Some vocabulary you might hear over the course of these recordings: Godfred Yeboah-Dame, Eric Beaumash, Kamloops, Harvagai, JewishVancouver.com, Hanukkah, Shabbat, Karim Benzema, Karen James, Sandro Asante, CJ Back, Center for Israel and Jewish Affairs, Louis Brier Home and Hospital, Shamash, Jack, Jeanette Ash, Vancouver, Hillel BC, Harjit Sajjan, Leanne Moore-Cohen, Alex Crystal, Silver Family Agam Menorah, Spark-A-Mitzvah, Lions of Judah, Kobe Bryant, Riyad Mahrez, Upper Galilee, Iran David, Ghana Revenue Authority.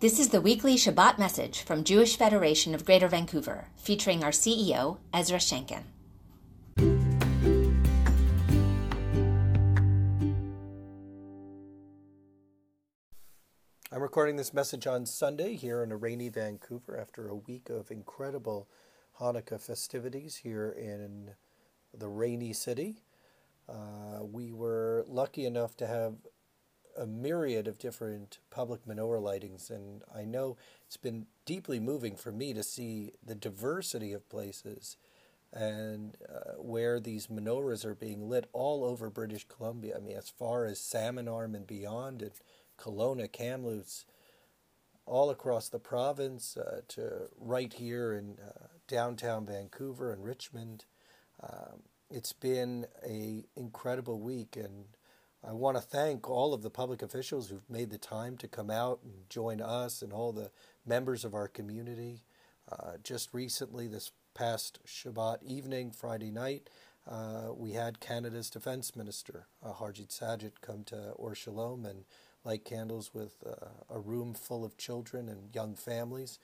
This is the weekly Shabbat message from Jewish Federation of Greater Vancouver, featuring our CEO, Ezra Shanken. I'm recording this message on Sunday here in a rainy Vancouver after a week of incredible Hanukkah festivities here in the rainy city. We were lucky enough to have a myriad of different public menorah lightings, and I know it's been deeply moving for me to see the diversity of places and where these menorahs are being lit all over British Columbia. I mean, as far as Salmon Arm and beyond, and Kelowna, Kamloops, all across the province, to right here in downtown Vancouver and Richmond. It's been an incredible week, and I want to thank all of the public officials who've made the time to come out and join us and all the members of our community. Just recently, this past Shabbat evening, Friday night, we had Canada's Defense Minister, Harjit Sajjan, come to Or Shalom and light candles with a room full of children and young families.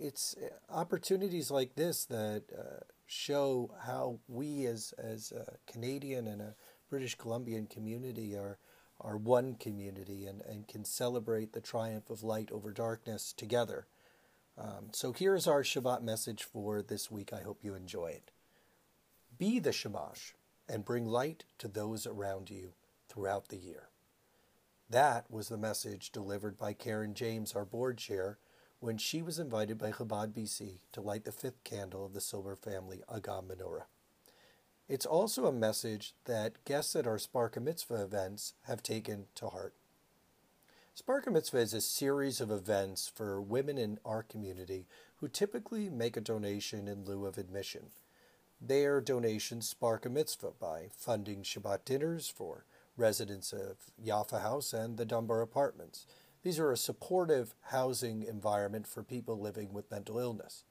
It's opportunities like this that show how we as a Canadian and a British Columbian community are one community and can celebrate the triumph of light over darkness together. So here's our Shabbat message for this week. I hope you enjoy it. Be the Shamash and bring light to those around you throughout the year. That was the message delivered by Karen James, our board chair, when she was invited by Chabad, BC to light the fifth candle of the Silver Family Agam Menorah. It's also a message that guests at our Spark-A-Mitzvah events have taken to heart. Spark-A-Mitzvah is a series of events for women in our community who typically make a donation in lieu of admission. Their donations spark a mitzvah by funding Shabbat dinners for residents of Yaffa House and the Dunbar Apartments. These are a supportive housing environment for people living with mental illness.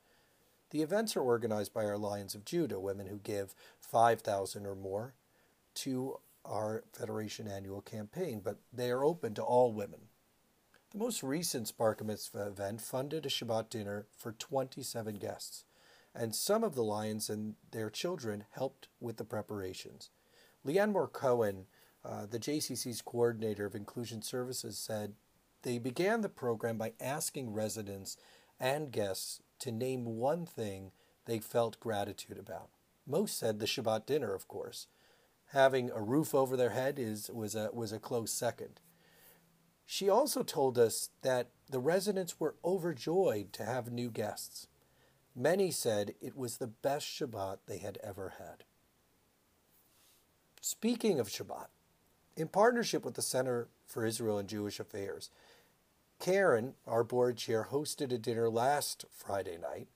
The events are organized by our Lions of Judah, women who give $5,000 or more to our Federation annual campaign, but they are open to all women. The most recent Spark-A-Mitzvah event funded a Shabbat dinner for 27 guests, and some of the Lions and their children helped with the preparations. Leanne Moore-Cohen, the JCC's coordinator of inclusion services, said they began the program by asking residents and guests to name one thing they felt gratitude about. Most said the Shabbat dinner, of course. Having a roof over their head was a close second. She also told us that the residents were overjoyed to have new guests. Many said it was the best Shabbat they had ever had. Speaking of Shabbat, in partnership with the Center for Israel and Jewish Affairs, Karen, our board chair, hosted a dinner last Friday night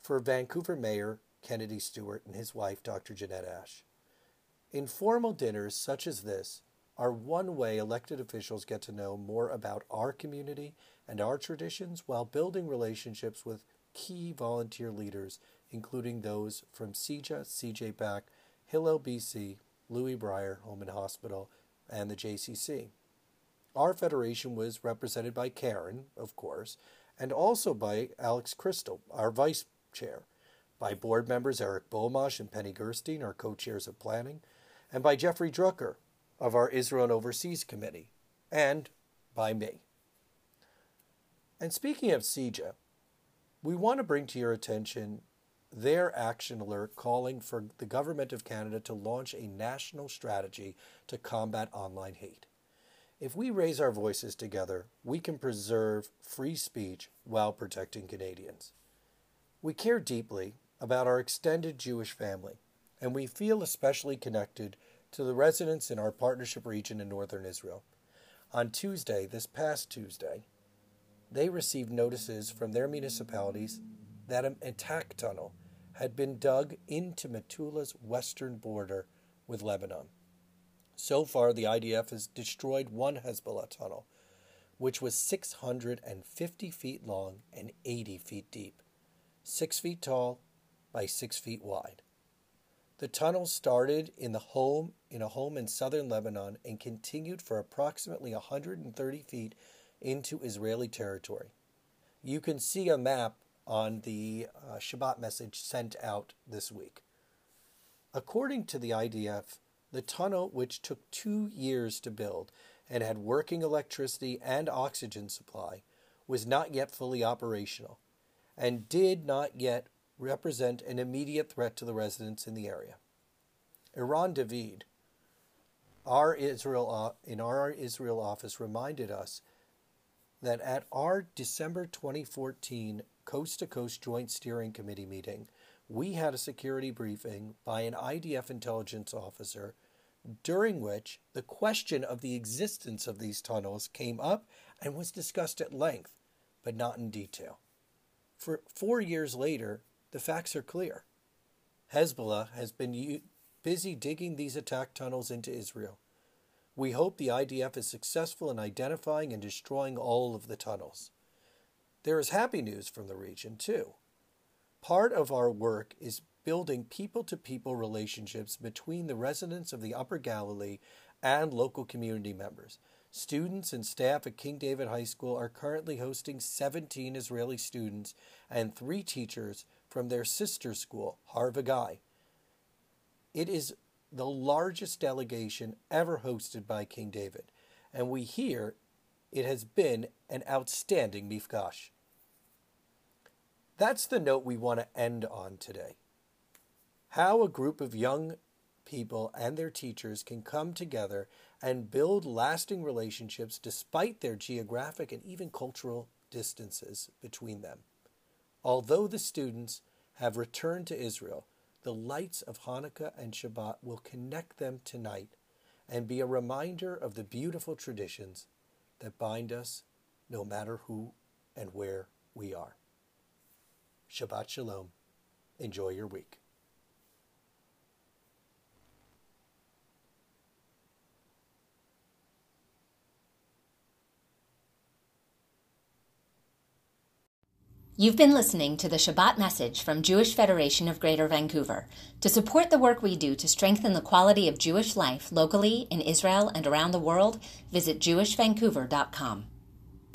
for Vancouver Mayor Kennedy Stewart and his wife, Dr. Jeanette Ash. Informal dinners such as this are one way elected officials get to know more about our community and our traditions while building relationships with key volunteer leaders, including those from CJ Back, Hillel BC, Louis Brier Home and Hospital, and the JCC. Our federation was represented by Karen, of course, and also by Alex Crystal, our vice chair, by board members Eric Beaumash and Penny Gerstein, our co-chairs of planning, and by Jeffrey Drucker of our Israel and Overseas Committee, and by me. And speaking of CJ, we want to bring to your attention their action alert calling for the Government of Canada to launch a national strategy to combat online hate. If we raise our voices together, we can preserve free speech while protecting Canadians. We care deeply about our extended Jewish family, and we feel especially connected to the residents in our partnership region in northern Israel. On Tuesday, this past Tuesday, they received notices from their municipalities that an attack tunnel had been dug into Metulla's western border with Lebanon. So far, the IDF has destroyed one Hezbollah tunnel, which was 650 feet long and 80 feet deep, 6 feet tall by 6 feet wide. The tunnel started in a home in southern Lebanon and continued for approximately 130 feet into Israeli territory. You can see a map on the Shabbat message sent out this week. According to the IDF, the tunnel, which took 2 years to build and had working electricity and oxygen supply, was not yet fully operational and did not yet represent an immediate threat to the residents in the area. Iran David, in our Israel office, reminded us that at our December 2014 coast-to-coast joint steering committee meeting, we had a security briefing by an IDF intelligence officer, during which the question of the existence of these tunnels came up and was discussed at length, but not in detail. For 4 years later, the facts are clear. Hezbollah has been busy digging these attack tunnels into Israel. We hope the IDF is successful in identifying and destroying all of the tunnels. There is happy news from the region, too. Part of our work is building people-to-people relationships between the residents of the Upper Galilee and local community members. Students and staff at King David High School are currently hosting 17 Israeli students and 3 teachers from their sister school, Harvagai. It is the largest delegation ever hosted by King David, and we hear it has been an outstanding Mifgash. That's the note we want to end on today. How a group of young people and their teachers can come together and build lasting relationships despite their geographic and even cultural distances between them. Although the students have returned to Israel, the lights of Hanukkah and Shabbat will connect them tonight and be a reminder of the beautiful traditions that bind us no matter who and where we are. Shabbat Shalom. Enjoy your week. You've been listening to the Shabbat message from Jewish Federation of Greater Vancouver. To support the work we do to strengthen the quality of Jewish life locally, in Israel, and around the world, visit JewishVancouver.com.